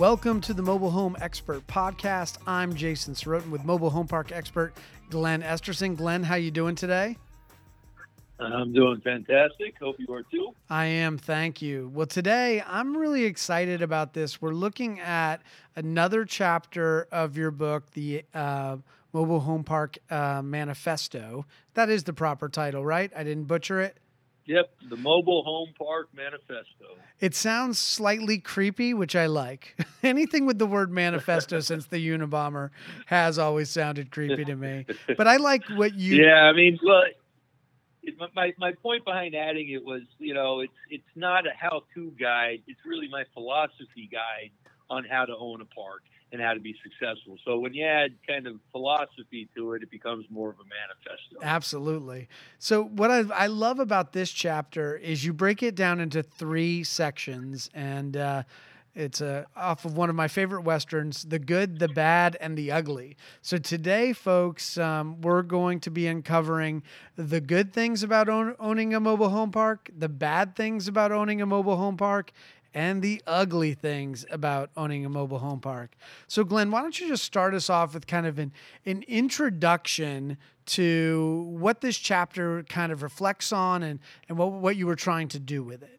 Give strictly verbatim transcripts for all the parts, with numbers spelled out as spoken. Welcome to the Mobile Home Expert Podcast. I'm Jason Sirotin with Mobile Home Park Expert Glenn Esterson. Glenn, how you doing today? I'm doing fantastic. Hope you are too. I am. Thank you. Well, today I'm really excited about this. We're looking at another chapter of your book, the uh, Mobile Home Park uh, Manifesto. That is the proper title, right? I didn't butcher it. Yep. The Mobile Home Park Manifesto. It sounds slightly creepy, which I like. Anything with the word manifesto since the Unabomber has always sounded creepy to me. But I like what you... Yeah, I mean, look. My my point behind adding it was, you know, it's it's not a how-to guide. It's really my philosophy guide on how to own a park and how to be successful. So when you add kind of philosophy to it, it becomes more of a manifesto. Absolutely. So what I, I love about this chapter is you break it down into three sections, and uh, it's uh, off of one of my favorite Westerns, The Good, The Bad, and The Ugly. So today, folks, um, we're going to be uncovering the good things about own, owning a mobile home park, the bad things about owning a mobile home park, and the ugly things about owning a mobile home park. So, Glenn, why don't you just start us off with kind of an, an introduction to what this chapter kind of reflects on and, and what, what you were trying to do with it?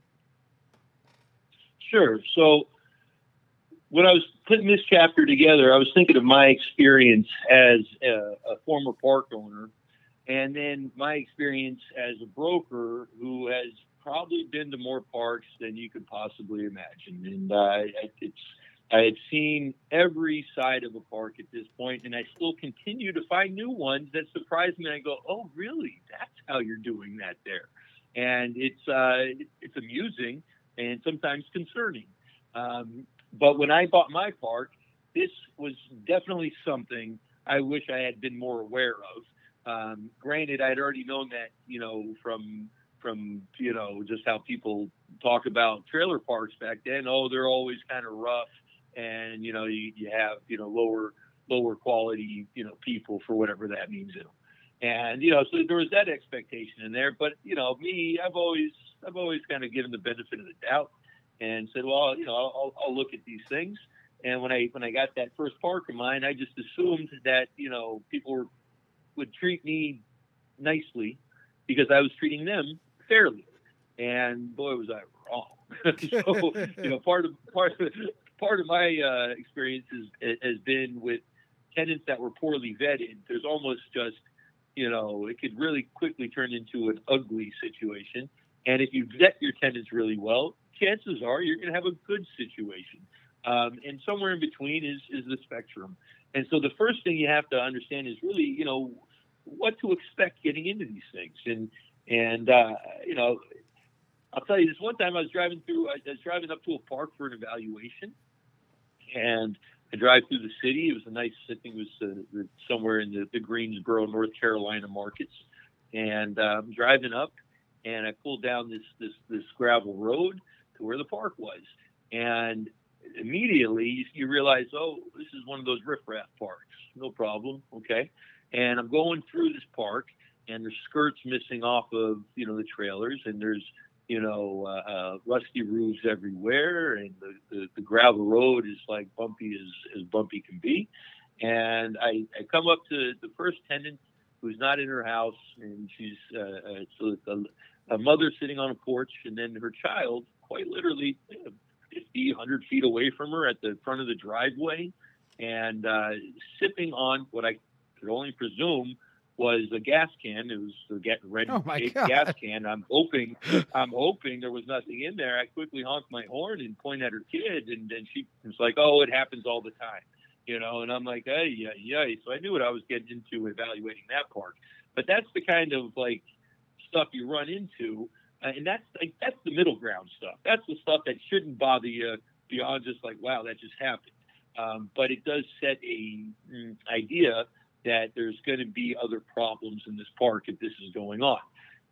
Sure. So when I was putting this chapter together, I was thinking of my experience as a, a former park owner and then my experience as a broker who has probably been to more parks than you could possibly imagine. And uh, it's, I had seen every side of a park at this point, and I still continue to find new ones that surprise me. I go, oh, really? That's how you're doing that there. And it's, uh, it's amusing and sometimes concerning. Um, but when I bought my park, this was definitely something I wish I had been more aware of. Um, granted, I'd already known that, you know, from from, you know, just how people talk about trailer parks back then. Oh, they're always kind of rough. And, you know, you, you have, you know, lower, lower quality, you know, people for whatever that means. And, you know, so there was that expectation in there, but, you know, me, I've always, I've always kind of given the benefit of the doubt and said, well, you know, I'll, I'll look at these things. And when I, when I got that first park of mine, I just assumed that, you know, people would treat me nicely because I was treating them fairly, and boy, was I wrong. So, you know, part of part of, part of my uh, experience is, has been with tenants that were poorly vetted. There's almost just, you know, it could really quickly turn into an ugly situation. And if you vet your tenants really well, chances are you're going to have a good situation. Um, and somewhere in between is is the spectrum. And so the first thing you have to understand is really, you know, what to expect getting into these things. And, and, uh, you know, I'll tell you this one time I was driving through, I was driving up to a park for an evaluation, and I drive through the city. It was a nice, I think it was uh, somewhere in the, the Greensboro, North Carolina markets. And uh, I'm driving up, and I pulled down this, this, this gravel road to where the park was. And immediately you, you realize, oh, this is one of those riffraff parks. No problem. Okay. And I'm going through this park, and there's skirts missing off of, you know, the trailers, and there's, you know, uh, uh, rusty roofs everywhere, and the, the, the gravel road is like bumpy as, as bumpy can be. And I, I come up to the first tenant who's not in her house, and she's uh, uh, so a, a mother sitting on a porch, and then her child quite literally fifty, one hundred feet away from her at the front of the driveway, and uh, sipping on what I could only presume was a gas can. It was a get ready oh gas can. I'm hoping, I'm hoping there was nothing in there. I quickly honked my horn and pointed at her kid, and then she was like, "Oh, it happens all the time," you know. And I'm like, "Hey, yeah, yeah." So I knew what I was getting into evaluating that park. But that's the kind of like stuff you run into, uh, and that's like that's the middle ground stuff. That's the stuff that shouldn't bother you beyond just like, "Wow, that just happened." Um, but it does set a mm, idea that there's going to be other problems in this park if this is going on.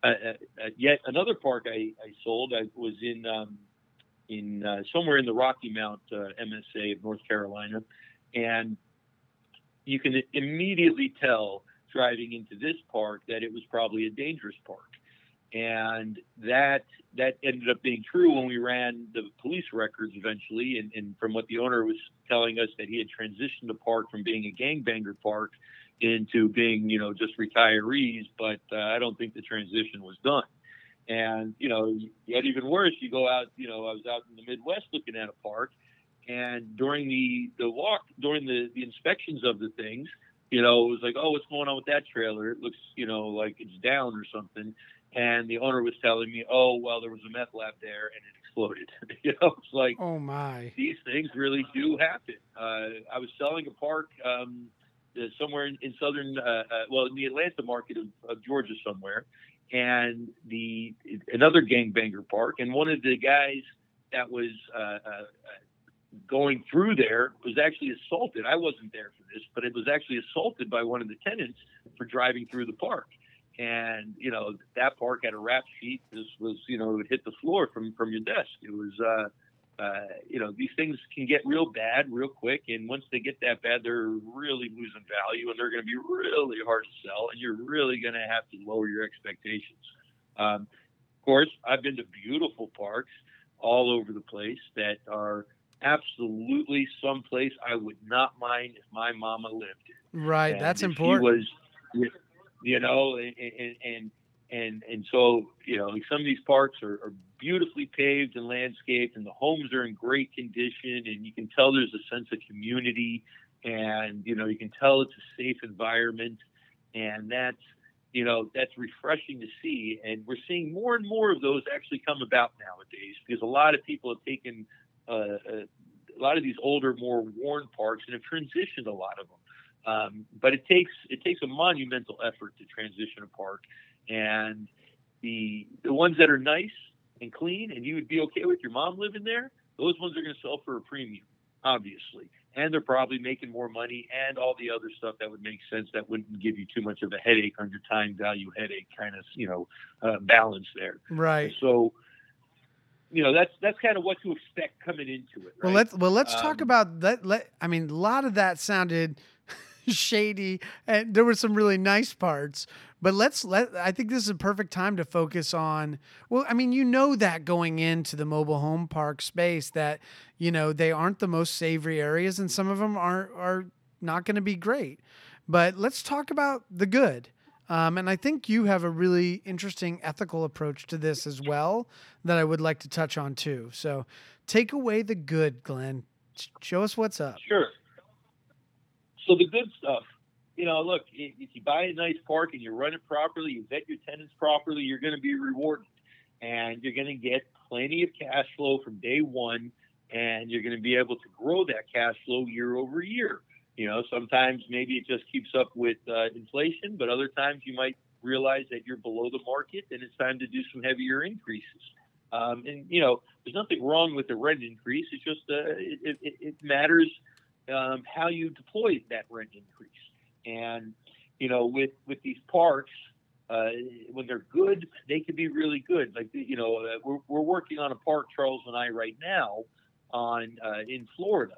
Uh, uh, yet another park I, I sold, I was in um, in uh, somewhere in the Rocky Mount uh, M S A of North Carolina, and you can immediately tell driving into this park that it was probably a dangerous park. And that that ended up being true when we ran the police records eventually. And, and from what the owner was telling us, that he had transitioned the park from being a gangbanger park into being, you know, just retirees. But uh, I don't think the transition was done. And, you know, yet even worse, you go out, you know, I was out in the Midwest looking at a park, and during the, the walk, during the, the inspections of the things, you know, it was like, oh, what's going on with that trailer? It looks, you know, like it's down or something. And the owner was telling me, oh, well, there was a meth lab there and it exploded. You know, it's like, oh my, these things really do happen. Uh, I was selling a park um, somewhere in, in southern, uh, uh, well, in the Atlanta market of, of Georgia somewhere, and the another gangbanger park. And one of the guys that was uh, uh, going through there was actually assaulted. I wasn't there for this, but it was actually assaulted by one of the tenants for driving through the park. And, you know, that park had a rap sheet. This was, you know, it would hit the floor from, from your desk. It was, uh, uh, you know, these things can get real bad real quick. And once they get that bad, they're really losing value, and they're going to be really hard to sell. And you're really going to have to lower your expectations. Um, of course, I've been to beautiful parks all over the place that are absolutely someplace I would not mind if my mama lived in. Right. And that's important. She was, you know, You know, and, and and and so, you know, like some of these parks are, are beautifully paved and landscaped, and the homes are in great condition, and you can tell there's a sense of community, and, you know, you can tell it's a safe environment, and that's, you know, that's refreshing to see. And we're seeing more and more of those actually come about nowadays, because a lot of people have taken uh, a, a lot of these older, more worn parks and have transitioned a lot of them. Um, but it takes it takes a monumental effort to transition a park, and the the ones that are nice and clean and you would be okay with your mom living there, those ones are going to sell for a premium, obviously, and they're probably making more money and all the other stuff that would make sense, that wouldn't give you too much of a headache on your time value headache kind of, you know, uh, balance there. Right. So, you know, that's that's kind of what to expect coming into it. Right? Well, let's well let's um, talk about that. Let, I mean, a lot of that sounded shady, and there were some really nice parts, but let's let I think this is a perfect time to focus on, well, I mean, you know, that going into the mobile home park space, that, you know, they aren't the most savory areas, and some of them are are not going to be great, but let's talk about the good. Um, and I think you have a really interesting ethical approach to this as well that I would like to touch on too. So take away the good, Glenn. Show us what's up. Sure. So the good stuff, you know, look, if you buy a nice park and you run it properly, you vet your tenants properly, you're going to be rewarded, and you're going to get plenty of cash flow from day one, and you're going to be able to grow that cash flow year over year. You know, sometimes maybe it just keeps up with uh, inflation, but other times you might realize that you're below the market and it's time to do some heavier increases. Um, and, you know, there's nothing wrong with the rent increase. It's just uh, it, it, it matters Um, how you deploy that rent increase. And, you know, with, with these parks, uh, when they're good, they can be really good. Like, you know, uh, we're, we're working on a park, Charles and I, right now on uh, in Florida.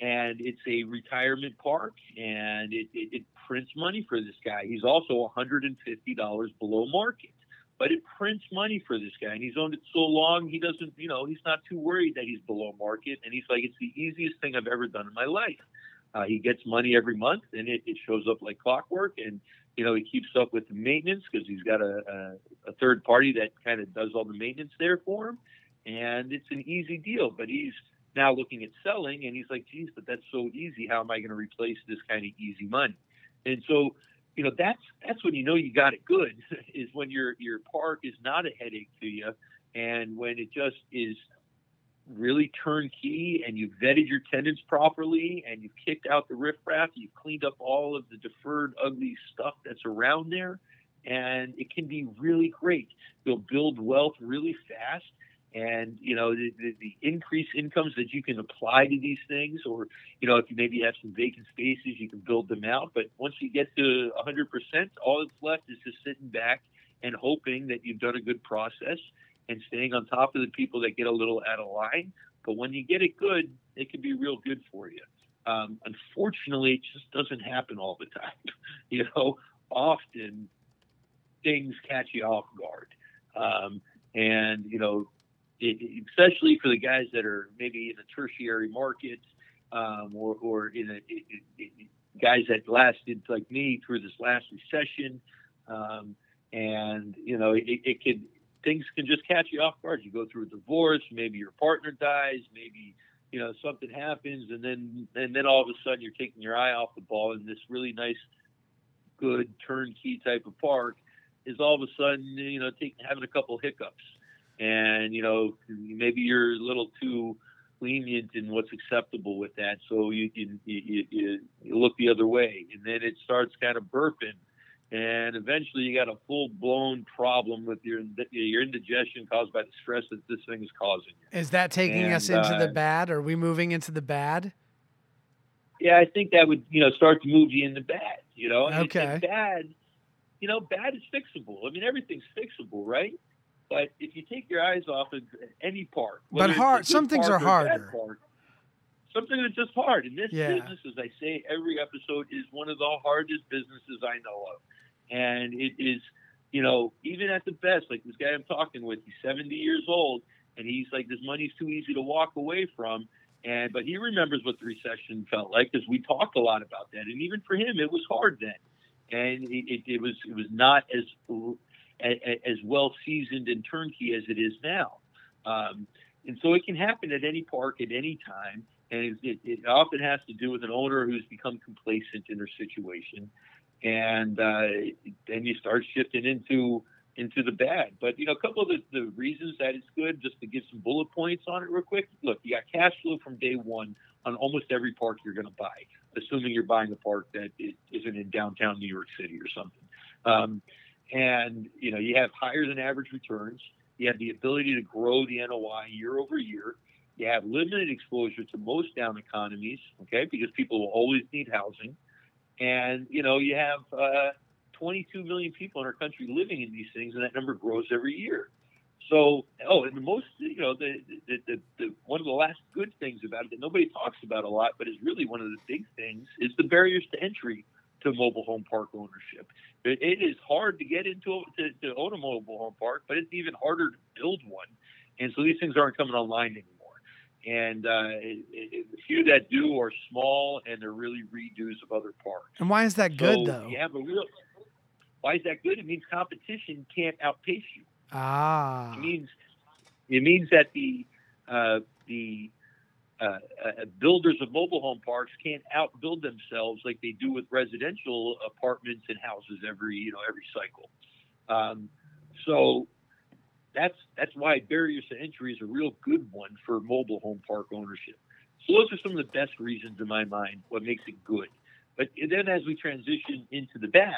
And it's a retirement park, and it, it, it prints money for this guy. He's also one hundred fifty dollars below market. But it prints money for this guy, and he's owned it so long, he doesn't, you know, he's not too worried that he's below market. And he's like, it's the easiest thing I've ever done in my life. Uh, he gets money every month, and it, it shows up like clockwork. And, you know, he keeps up with the maintenance because he's got a, a, a third party that kind of does all the maintenance there for him. And it's an easy deal. But he's now looking at selling, and he's like, geez, but that's so easy. How am I going to replace this kind of easy money? And so, you know, that's that's when you know you got it good, is when your your park is not a headache to you, and when it just is really turnkey, and you've vetted your tenants properly, and you've kicked out the riffraff, you've cleaned up all of the deferred ugly stuff that's around there, and it can be really great. You'll build wealth really fast. And, you know, the, the, the increased incomes that you can apply to these things, or, you know, if you maybe have some vacant spaces, you can build them out. But once you get to one hundred percent, all that's left is just sitting back and hoping that you've done a good process and staying on top of the people that get a little out of line. But when you get it good, it can be real good for you. Um, unfortunately, it just doesn't happen all the time. You know, often things catch you off guard. Um, and, you know, it, especially for the guys that are maybe in the tertiary market, um, or, or in a, it, it, guys that lasted like me through this last recession. Um, and, you know, it, it could, things can just catch you off guard. You go through a divorce, maybe your partner dies, maybe, you know, something happens, and then, and then all of a sudden you're taking your eye off the ball in this really nice, good turnkey type of park is all of a sudden, you know, taking, having a couple hiccups, and, you know, maybe you're a little too lenient in what's acceptable with that. So you can, you, you, you look the other way, and then it starts kind of burping, and eventually you got a full blown problem with your, your indigestion caused by the stress that this thing is causing you. Is that taking and, us into uh, the bad? Are we moving into the bad? Yeah, I think that would, you know, start to move you into bad, you know, and okay. bad, you know, bad is fixable. I mean, everything's fixable, right? But if you take your eyes off of any park, but hard, some things are harder. Some things are just hard. And this yeah. business, as I say, every episode is one of the hardest businesses I know of. And it is, you know, even at the best, like this guy I'm talking with, he's seventy years old, and he's like, this money's too easy to walk away from. And, but he remembers what the recession felt like, because we talked a lot about that. And even for him, it was hard then. And it, it, it was, it was not as, as well seasoned and turnkey as it is now. Um, and so it can happen at any park at any time. And it, it, it often has to do with an owner who's become complacent in their situation. And then uh, you start shifting into, into the bad. But, you know, a couple of the, the reasons that it's good, just to give some bullet points on it real quick. Look, you got cash flow from day one on almost every park you're going to buy, assuming you're buying a park that isn't in downtown New York City or something. Um, and, you know, you have higher than average returns. You have the ability to grow the N O I year over year. You have limited exposure to most down economies, okay, because people will always need housing. And, you know, you have uh, twenty-two million people in our country living in these things, and that number grows every year. So, oh, and the most, you know, the, the, the, the one of the last good things about it that nobody talks about a lot, but is really one of the big things, is the barriers to entry to mobile home park ownership. It, it is hard to get into to, to own a mobile home park, but it's even harder to build one. And so these things aren't coming online anymore. And uh, it, it, the few that do are small, and they're really redos of other parks. And why is that good, so though? You have a real, why is that good? It means competition can't outpace you. Ah. It means it means that the uh, the uh, uh, builders of mobile home parks can't outbuild themselves like they do with residential apartments and houses every you know every cycle. Um, so. That's that's why barriers to entry is a real good one for mobile home park ownership. So those are some of the best reasons in my mind what makes it good. But then as we transition into the bad,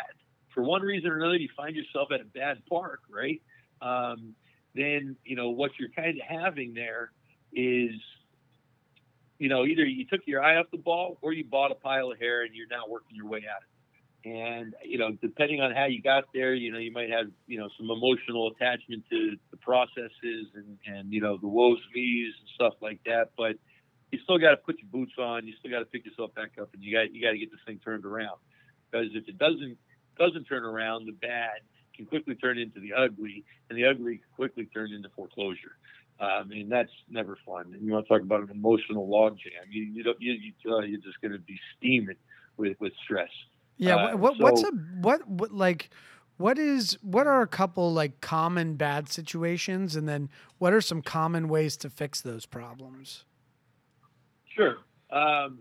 for one reason or another, you find yourself at a bad park, right? Um, then, you know, what you're kind of having there is, you know, either you took your eye off the ball or you bought a pile of hair and you're now working your way out of it. And, you know, depending on how you got there, you know, you might have, you know, some emotional attachment to the processes and, and you know, the woes, me's and stuff like that. But you still got to put your boots on. You still got to pick yourself back up, and you got you got to get this thing turned around. Because if it doesn't doesn't turn around, the bad can quickly turn into the ugly, and the ugly can quickly turn into foreclosure. Um, and that's never fun. And you want to talk about an emotional logjam. You, you don't, you, you, uh, you're just going to be steaming with, with stress. Yeah. Uh, what, so, what's a, what, what, like, what is, what are a couple like common bad situations? And then what are some common ways to fix those problems? Sure. Um,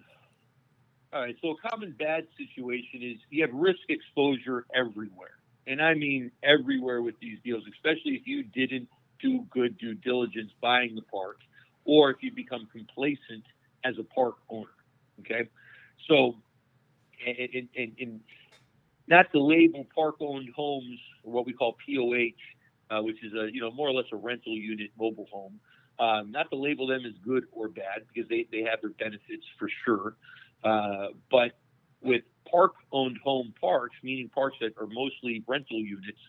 all right. So a common bad situation is you have risk exposure everywhere. And I mean everywhere with these deals, especially if you didn't do good due diligence buying the park, or if you become complacent as a park owner. Okay. So, And, and, and not to label park-owned homes, or what we call P O H, uh, which is a you know more or less a rental unit mobile home, um, not to label them as good or bad, because they, they have their benefits for sure. Uh, but with park-owned home parks, meaning parks that are mostly rental units,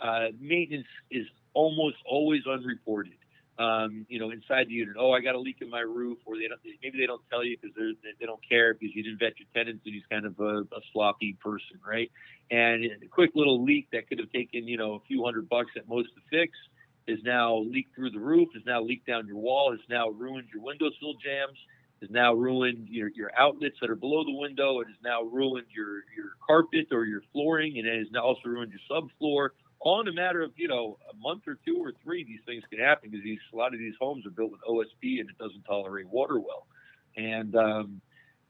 uh, maintenance is almost always unreported. um, you know, inside the unit. Oh, I got a leak in my roof, or they don't, maybe they don't tell you because they, they don't care because you didn't vet your tenants and he's kind of a, a sloppy person, right? And a quick little leak that could have taken, you know, a few hundred bucks at most to fix is now leaked through the roof, is now leaked down your wall, has now ruined your windowsill jams, has now ruined your, your outlets that are below the window, it has now ruined your, your carpet or your flooring, and it has now also ruined your subfloor. All in a matter of, you know, a month or two or three, these things can happen because these, a lot of these homes are built with O S B and it doesn't tolerate water well. And, um,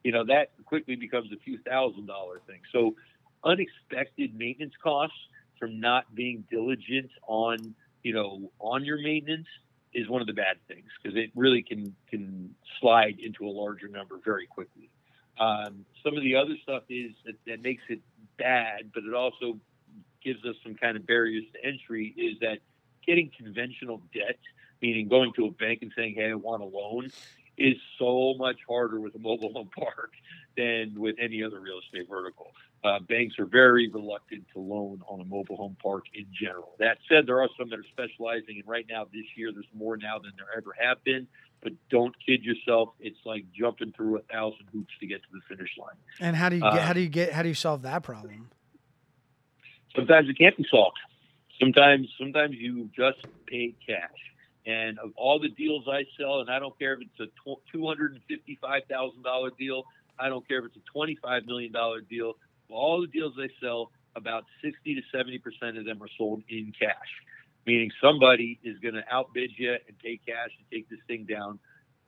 you know, that quickly becomes a few thousand dollar thing. So unexpected maintenance costs from not being diligent on, you know, on your maintenance is one of the bad things because it really can, can slide into a larger number very quickly. Um, some of the other stuff is that, that makes it bad, but it also gives us some kind of barriers to entry, is that getting conventional debt, meaning going to a bank and saying, hey, I want a loan, is so much harder with a mobile home park than with any other real estate vertical. Uh, banks are very reluctant to loan on a mobile home park in general. That said, there are some that are specializing, and right now this year there's more now than there ever have been, but don't kid yourself. It's like jumping through a thousand hoops to get to the finish line. And how do you, get, uh, how do you get, how do you solve that problem? Sometimes it can't be solved. Sometimes, sometimes you just pay cash. And of all the deals I sell, and I don't care if it's a two hundred fifty-five thousand dollars deal, I don't care if it's a twenty-five million dollars deal, all the deals I sell, about sixty to seventy percent of them are sold in cash, meaning somebody is going to outbid you and pay cash and take this thing down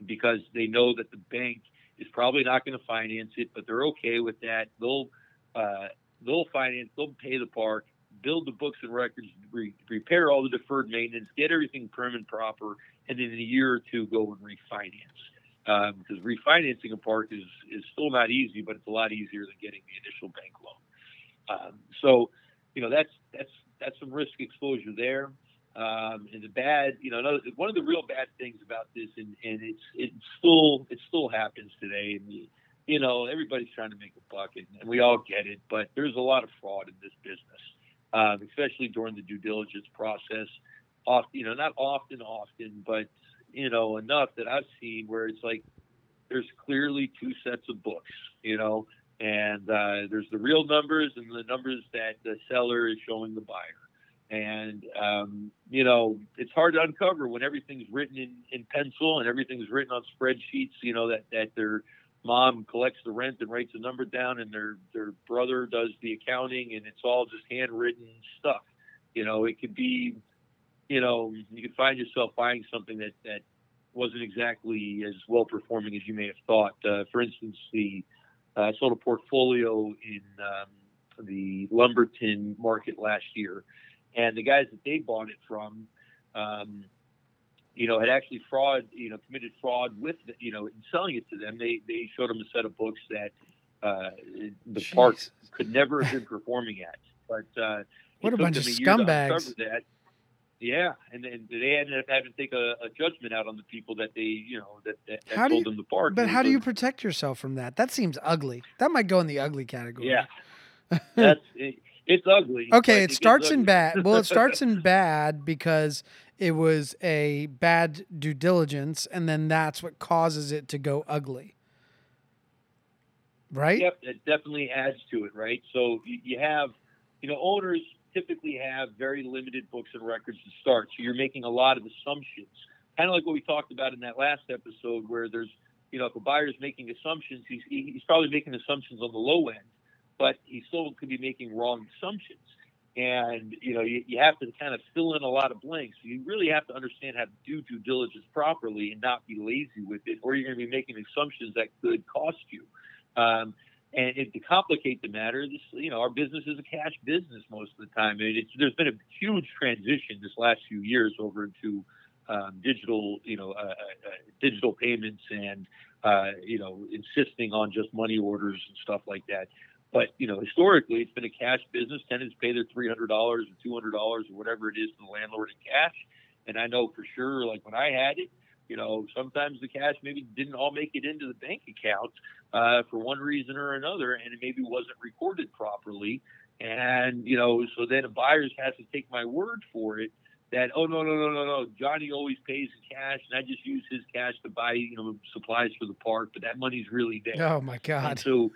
because they know that the bank is probably not going to finance it, but they're okay with that. They'll, uh, They'll finance, they'll pay the park, build the books and records, re- repair all the deferred maintenance, get everything prim and proper, and then in a year or two go and refinance. Um, because refinancing a park is, is still not easy, but it's a lot easier than getting the initial bank loan. Um, so, you know, that's that's that's some risk exposure there. Um, and the bad, you know, another, one of the real bad things about this, and, and it's it still it still happens today. In the, You know, everybody's trying to make a buck, and we all get it, but there's a lot of fraud in this business, um, especially during the due diligence process. Oft, you know, not often, often, but, you know, enough that I've seen where it's like there's clearly two sets of books, you know, and uh, there's the real numbers and the numbers that the seller is showing the buyer. And, um, you know, it's hard to uncover when everything's written in, in pencil and everything's written on spreadsheets, you know, that, that they're – mom collects the rent and writes the number down, and their their brother does the accounting, and it's all just handwritten stuff. You know, it could be, you know, you could find yourself buying something that, that wasn't exactly as well performing as you may have thought. Uh, for instance, the uh, I sold a portfolio in um, the Lumberton market last year, and the guys that they bought it from, um, you know, had actually fraud, you know, committed fraud with, the, you know, in selling it to them. They they showed them a set of books that uh, the Jeez. park could never have been performing at. But uh, what a bunch of scumbags! That. Yeah, and then they ended up having to take a, a judgment out on the people that they, you know, that, that, that sold you, them the park. But how do you protect yourself from that? That seems ugly. That might go in the ugly category. Yeah, that's it, it's ugly. Okay, it starts ugly. in bad. Well, it starts in bad because. It was a bad due diligence, and then that's what causes it to go ugly, right? Yep, it definitely adds to it, right? So you have, you know, owners typically have very limited books and records to start, so you're making a lot of assumptions, kind of like what we talked about in that last episode where there's, you know, if a buyer's making assumptions, he's, he's probably making assumptions on the low end, but he still could be making wrong assumptions. And, you know, you, you have to kind of fill in a lot of blanks. You really have to understand how to do due diligence properly and not be lazy with it, or you're going to be making assumptions that could cost you. Um, and it, to complicate the matter, this, you know, our business is a cash business most of the time. And it's, there's been a huge transition this last few years over into um, digital, you know, uh, uh, digital payments and, uh, you know, insisting on just money orders and stuff like that. But, you know, historically, it's been a cash business. Tenants pay their three hundred dollars or two hundred dollars or whatever it is to the landlord in cash. And I know for sure, like when I had it, you know, sometimes the cash maybe didn't all make it into the bank account uh, for one reason or another, and it maybe wasn't recorded properly. And, you know, so then a buyer has to take my word for it that, oh, no, no, no, no, no, Johnny always pays in cash, and I just use his cash to buy, you know, supplies for the park, but that money's really there. Oh, my God. And so,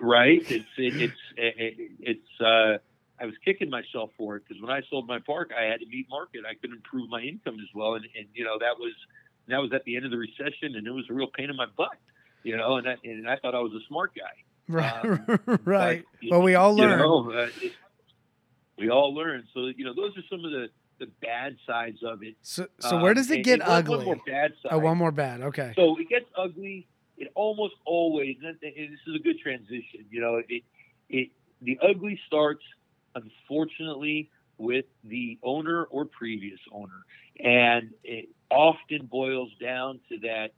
right? It's, it, it's, it, it's, uh, I was kicking myself for it, because when I sold my park, I had to meet market. I couldn't improve my income as well. And, and you know, that was, that was at the end of the recession, and it was a real pain in my butt, you know, and I, and I thought I was a smart guy. Right. Um, right. But, well, we all learn. You know, uh, it, we all learn. So, you know, those are some of the, the bad sides of it. So, so where does it um, get and, and ugly? One more bad side. Oh, one more bad. Okay. So it gets ugly. It almost always, and this is a good transition, you know, it, it, the ugly starts, unfortunately, with the owner or previous owner. And it often boils down to that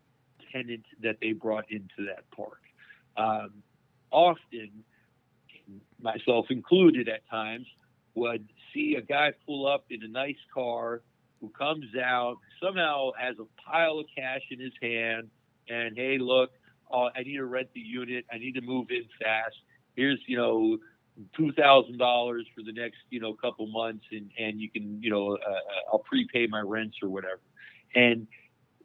tenant that they brought into that park. Um, often, myself included at times, would see a guy pull up in a nice car who comes out, somehow has a pile of cash in his hand, and, hey, look, uh, I need to rent the unit. I need to move in fast. Here's, you know, two thousand dollars for the next, you know, couple months, and, and you can, you know, uh, I'll prepay my rents or whatever. And,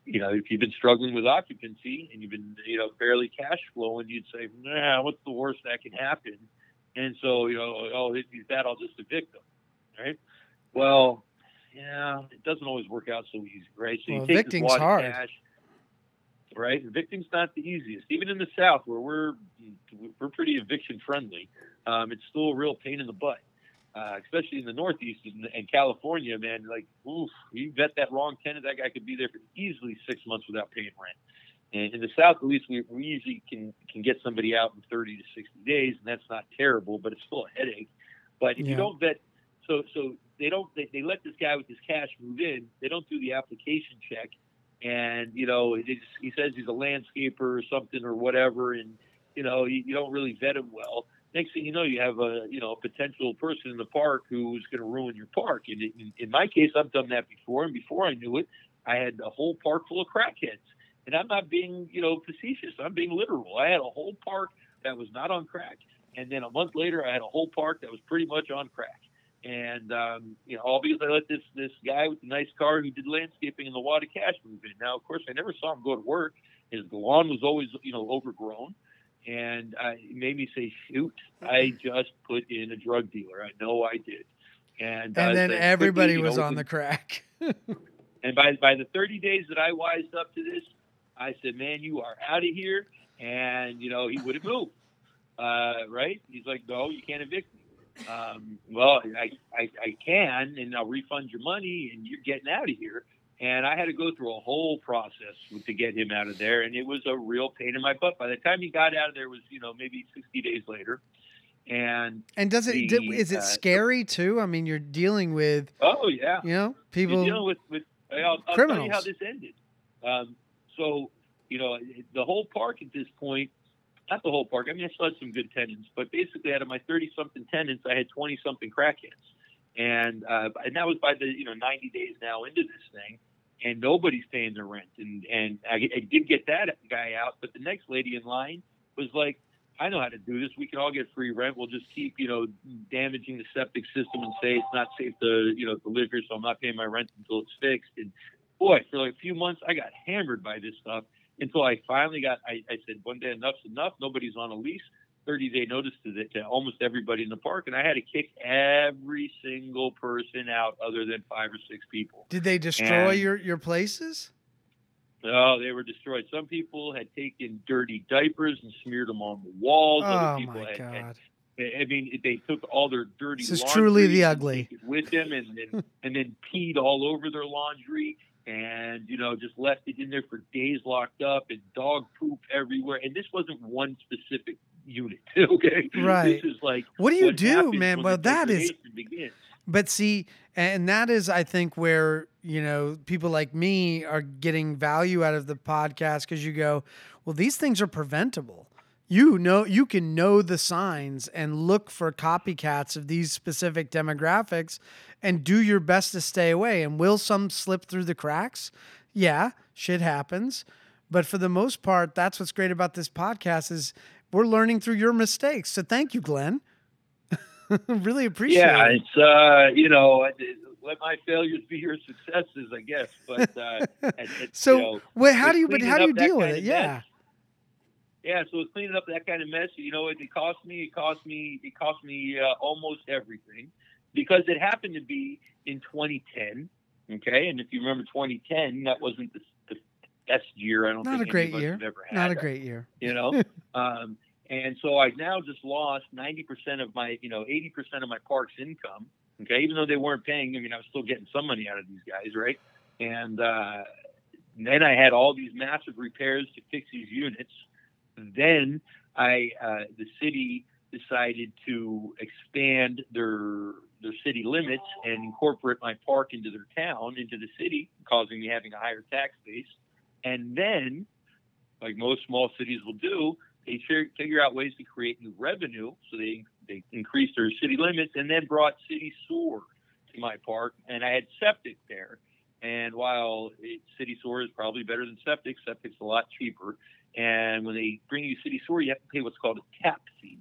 you know, if you've been struggling with occupancy and you've been, you know, barely cash flowing, you'd say, nah, what's the worst that can happen? And so, you know, oh, if he's bad, I'll just evict him, right? Well, yeah, it doesn't always work out so easy, right? So well, you take evicting's this lot hard. Of cash, right? Evicting's not the easiest. Even in the South, where we're we're pretty eviction friendly, um, it's still a real pain in the butt, uh, especially in the Northeast and, and California, man. Like, oof, you vet that wrong tenant, that guy could be there for easily six months without paying rent. And in the South, at least, we, we usually can, can get somebody out in thirty to sixty days, and that's not terrible, but it's still a headache. But if yeah. you don't vet, so so they don't they, they let this guy with his cash move in. They don't do the application check, and you know just, he says he's a landscaper or something or whatever, and you know you, you don't really vet him well. Next thing you know, you have a you know a potential person in the park who's going to ruin your park. And in, in my case, I've done that before, and before I knew it, I had a whole park full of crackheads. And I'm not being, you know, facetious. I'm being literal. I had a whole park that was not on crack. And then a month later, I had a whole park that was pretty much on crack. And, um, you know, all because I let this this guy with the nice car who did landscaping in the wad of cash move in. Now, of course, I never saw him go to work. His lawn was always, you know, overgrown. And I, it made me say, shoot, I just put in a drug dealer. I know I did. And, and uh, then everybody was on the crack. And by by the thirty days that I wised up to this, I said, man, you are out of here. And, you know, he wouldn't move. Uh, right? He's like, no, you can't evict me. Um, well, I, I, I can, and I'll refund your money, and you're getting out of here. And I had to go through a whole process to get him out of there, and it was a real pain in my butt. By the time he got out of there was, you know, maybe sixty days later. And and does it the, is it uh, scary, too? I mean, you're dealing with, oh, yeah. You know, people. You're dealing with, with I'll, I'll tell you how this ended. Um So, you know, the whole park at this point, not the whole park. I mean, I still had some good tenants, but basically out of my thirty-something tenants, I had twenty-something crackheads. And uh, and that was by the, you know, ninety days now into this thing, and nobody's paying their rent. And, and I, I did get that guy out, but the next lady in line was like, I know how to do this. We can all get free rent. We'll just keep, you know, damaging the septic system and say it's not safe to, you know, to live here, so I'm not paying my rent until it's fixed. And, boy, for like a few months, I got hammered by this stuff until I finally got, I, I said, one day enough's enough. Nobody's on a lease, thirty-day notice to, the, to almost everybody in the park. And I had to kick every single person out other than five or six people. Did they destroy and, your, your places? Oh, they were destroyed. Some people had taken dirty diapers and smeared them on the walls. Oh, other people my had, God. Had, I mean, they took all their dirty this is truly the ugly. With them and then, and then peed all over their laundry. And, you know, just left it in there for days locked up and dog poop everywhere. And this wasn't one specific unit, okay? Right. This is like, what do you what do, man? Well, that is, begins. But see, and that is, I think, where, you know, people like me are getting value out of the podcast because you go, well, these things are preventable. You know, you can know the signs and look for copycats of these specific demographics and do your best to stay away. And will some slip through the cracks? Yeah, shit happens. But for the most part, that's what's great about this podcast is we're learning through your mistakes. So thank you, Glenn. Really appreciate yeah, it. Yeah, it's, uh, you know, let my failures be your successes, I guess. But uh, and, and, so, you know, well, how do you? But how do you deal with it? Yeah, mess. yeah. So it's cleaning up that kind of mess. You know, it, it cost me. It cost me. It cost me uh, almost everything, because it happened to be in twenty ten. Okay, and if you remember twenty ten, that wasn't the, the best year. I don't Not think a great year. Ever had Not a great year. You know. um, And so I now just lost ninety percent of my, you know, eighty percent of my park's income. Okay. Even though they weren't paying, I mean, I was still getting some money out of these guys. Right. And, uh, then I had all these massive repairs to fix these units. Then I, uh, the city decided to expand their, their city limits and incorporate my park into their town, into the city, causing me having a higher tax base. And then, like most small cities will do, they figure out ways to create new revenue, so they they increased their city limits and then brought city sewer to my park, and I had septic there. And while it, city sewer is probably better than septic, septic's a lot cheaper. And when they bring you city sewer, you have to pay what's called a tap fee.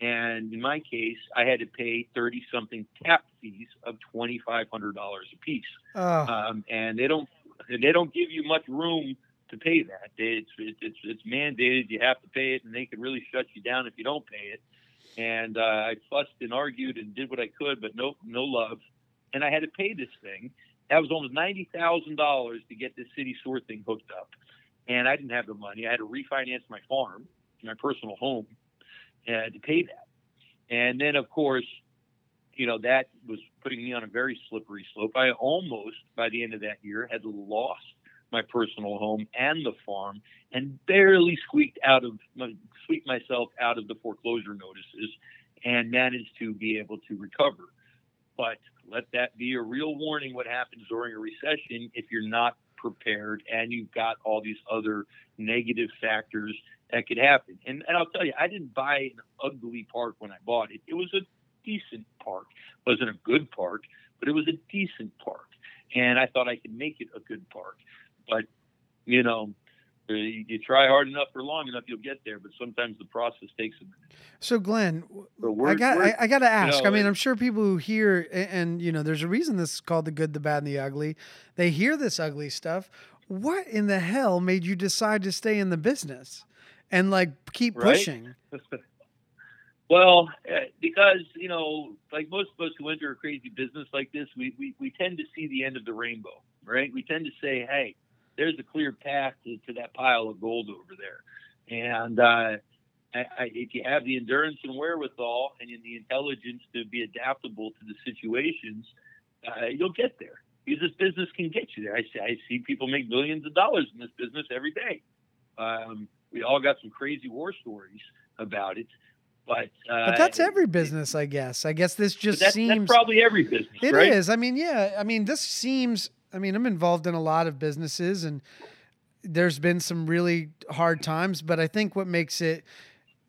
And in my case, I had to pay thirty-something tap fees of twenty-five hundred dollars a piece. Oh. Um, and they don't they don't give you much room to pay that. It's, it's, it's mandated. You have to pay it, and they can really shut you down if you don't pay it. And uh, I fussed and argued and did what I could, but no, no love. And I had to pay this thing. That was almost ninety thousand dollars to get this city sewer thing hooked up. And I didn't have the money. I had to refinance my farm, my personal home, uh, to pay that. And then, of course, you know, that was putting me on a very slippery slope. I almost, by the end of that year, had lost my personal home and the farm, and barely squeaked out of my, squeaked myself out of the foreclosure notices, and managed to be able to recover. But let that be a real warning: what happens during a recession if you're not prepared and you've got all these other negative factors that could happen. And, and I'll tell you, I didn't buy an ugly park when I bought it. It was a decent park. It wasn't a good park, but it was a decent park, and I thought I could make it a good park. But, you know, you try hard enough for long enough, you'll get there. But sometimes the process takes a minute. So, Glenn, so I got I, I got to ask. You know, I mean, I'm sure people who hear, and, and, you know, there's a reason this is called The Good, The Bad, and The Ugly. They hear this ugly stuff. What in the hell made you decide to stay in the business and, like, keep right? pushing? Well, because, you know, like most of us who enter a crazy business like this, we, we, we tend to see the end of the rainbow, right? We tend to say, hey, there's a clear path to, to that pile of gold over there. And uh, I, I, if you have the endurance and wherewithal and the intelligence to be adaptable to the situations, uh, you'll get there. Because this business can get you there. I see, I see people make millions of dollars in this business every day. Um, we all got some crazy war stories about it. But, uh, but that's every business, I guess. I guess this just that's, seems... That's probably every business, It right? is. I mean, yeah. I mean, this seems... I mean, I'm involved in a lot of businesses, and there's been some really hard times, but I think what makes it,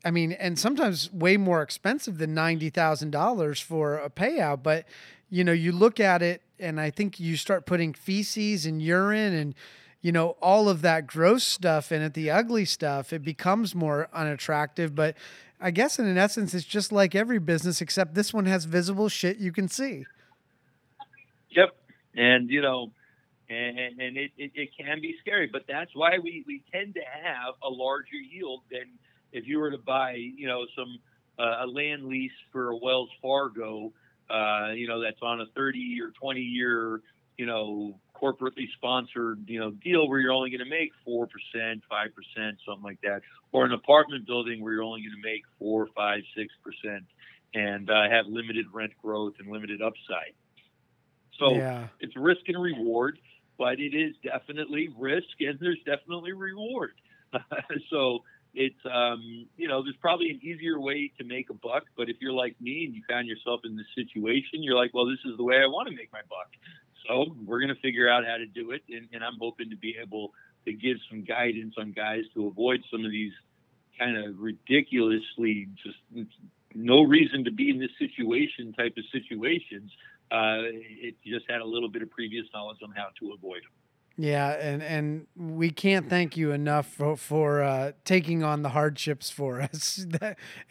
I mean, and sometimes way more expensive than ninety thousand dollars for a payout, but you know, you look at it and I think you start putting feces and urine and, you know, all of that gross stuff in it, the ugly stuff, it becomes more unattractive. But I guess in essence, it's just like every business, except this one has visible shit you can see. Yep. And, you know, and, and it, it, it can be scary, but that's why we, we tend to have a larger yield than if you were to buy, you know, some uh, a land lease for a Wells Fargo, uh, you know, that's on a thirty or twenty year, you know, corporately sponsored, you know, deal where you're only going to make four percent, five percent, something like that, or an apartment building where you're only going to make four, five, six percent and uh, have limited rent growth and limited upside. So yeah. It's risk and reward, but it is definitely risk and there's definitely reward. So it's, um, you know, there's probably an easier way to make a buck. But if you're like me and you found yourself in this situation, you're like, well, this is the way I want to make my buck. So we're going to figure out how to do it. And, and I'm hoping to be able to give some guidance on guys to avoid some of these kind of ridiculously just no reason to be in this situation type of situations. Uh, it just had a little bit of previous knowledge on how to avoid them. Yeah, and, and we can't thank you enough for, for uh, taking on the hardships for us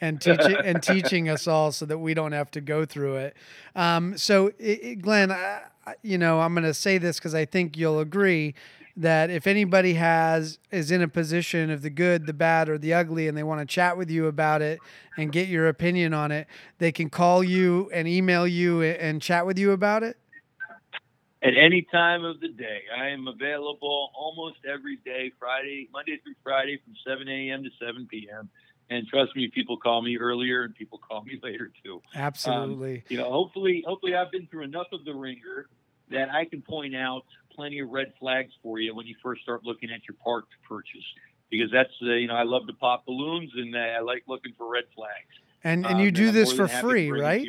and teaching and teaching us all so that we don't have to go through it. Um, so, it, it, Glenn, I, you know, I'm going to say this because I think you'll agree that if anybody has is in a position of the good, the bad, or the ugly, and they want to chat with you about it and get your opinion on it, they can call you and email you and chat with you about it. At any time of the day, I am available almost every day, Friday, Monday through Friday from seven a.m. to seven p.m. And trust me, people call me earlier and people call me later too. Absolutely. Um, you know, hopefully, hopefully I've been through enough of the ringer that I can point out plenty of red flags for you when you first start looking at your park to purchase, because that's uh, you know, I love to pop balloons and uh, I like looking for red flags. And and you um, do and this for free, right?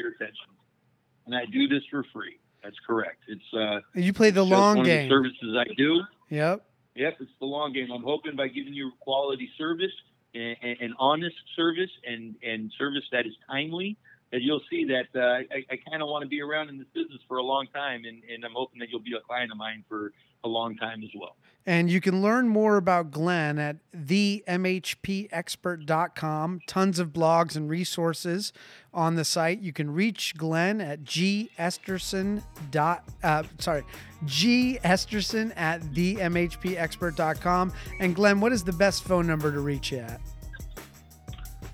And I do this for free. That's correct. It's uh, you play the long game. One of the services I do. Yep. Yep. It's the long game. I'm hoping by giving you quality service and, and, and honest service and, and service that is timely, that you'll see that uh, I, I kind of want to be around in this business for a long time, and, and I'm hoping that you'll be a client of mine for a long time as well. And you can learn more about Glenn at the m h p expert dot com. Tons of blogs and resources on the site. You can reach Glenn at gesterson. Uh, sorry, gesterson at the m h p expert dot com. And Glenn, what is the best phone number to reach you at?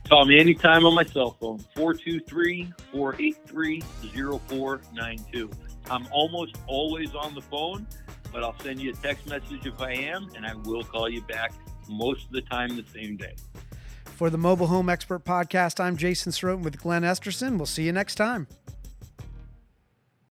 Call me anytime on my cell phone, four two three, four eight three, zero four nine two. I'm almost always on the phone, but I'll send you a text message if I am, and I will call you back most of the time the same day. For the Mobile Home Expert Podcast, I'm Jason Sirotin with Glenn Esterson. We'll see you next time.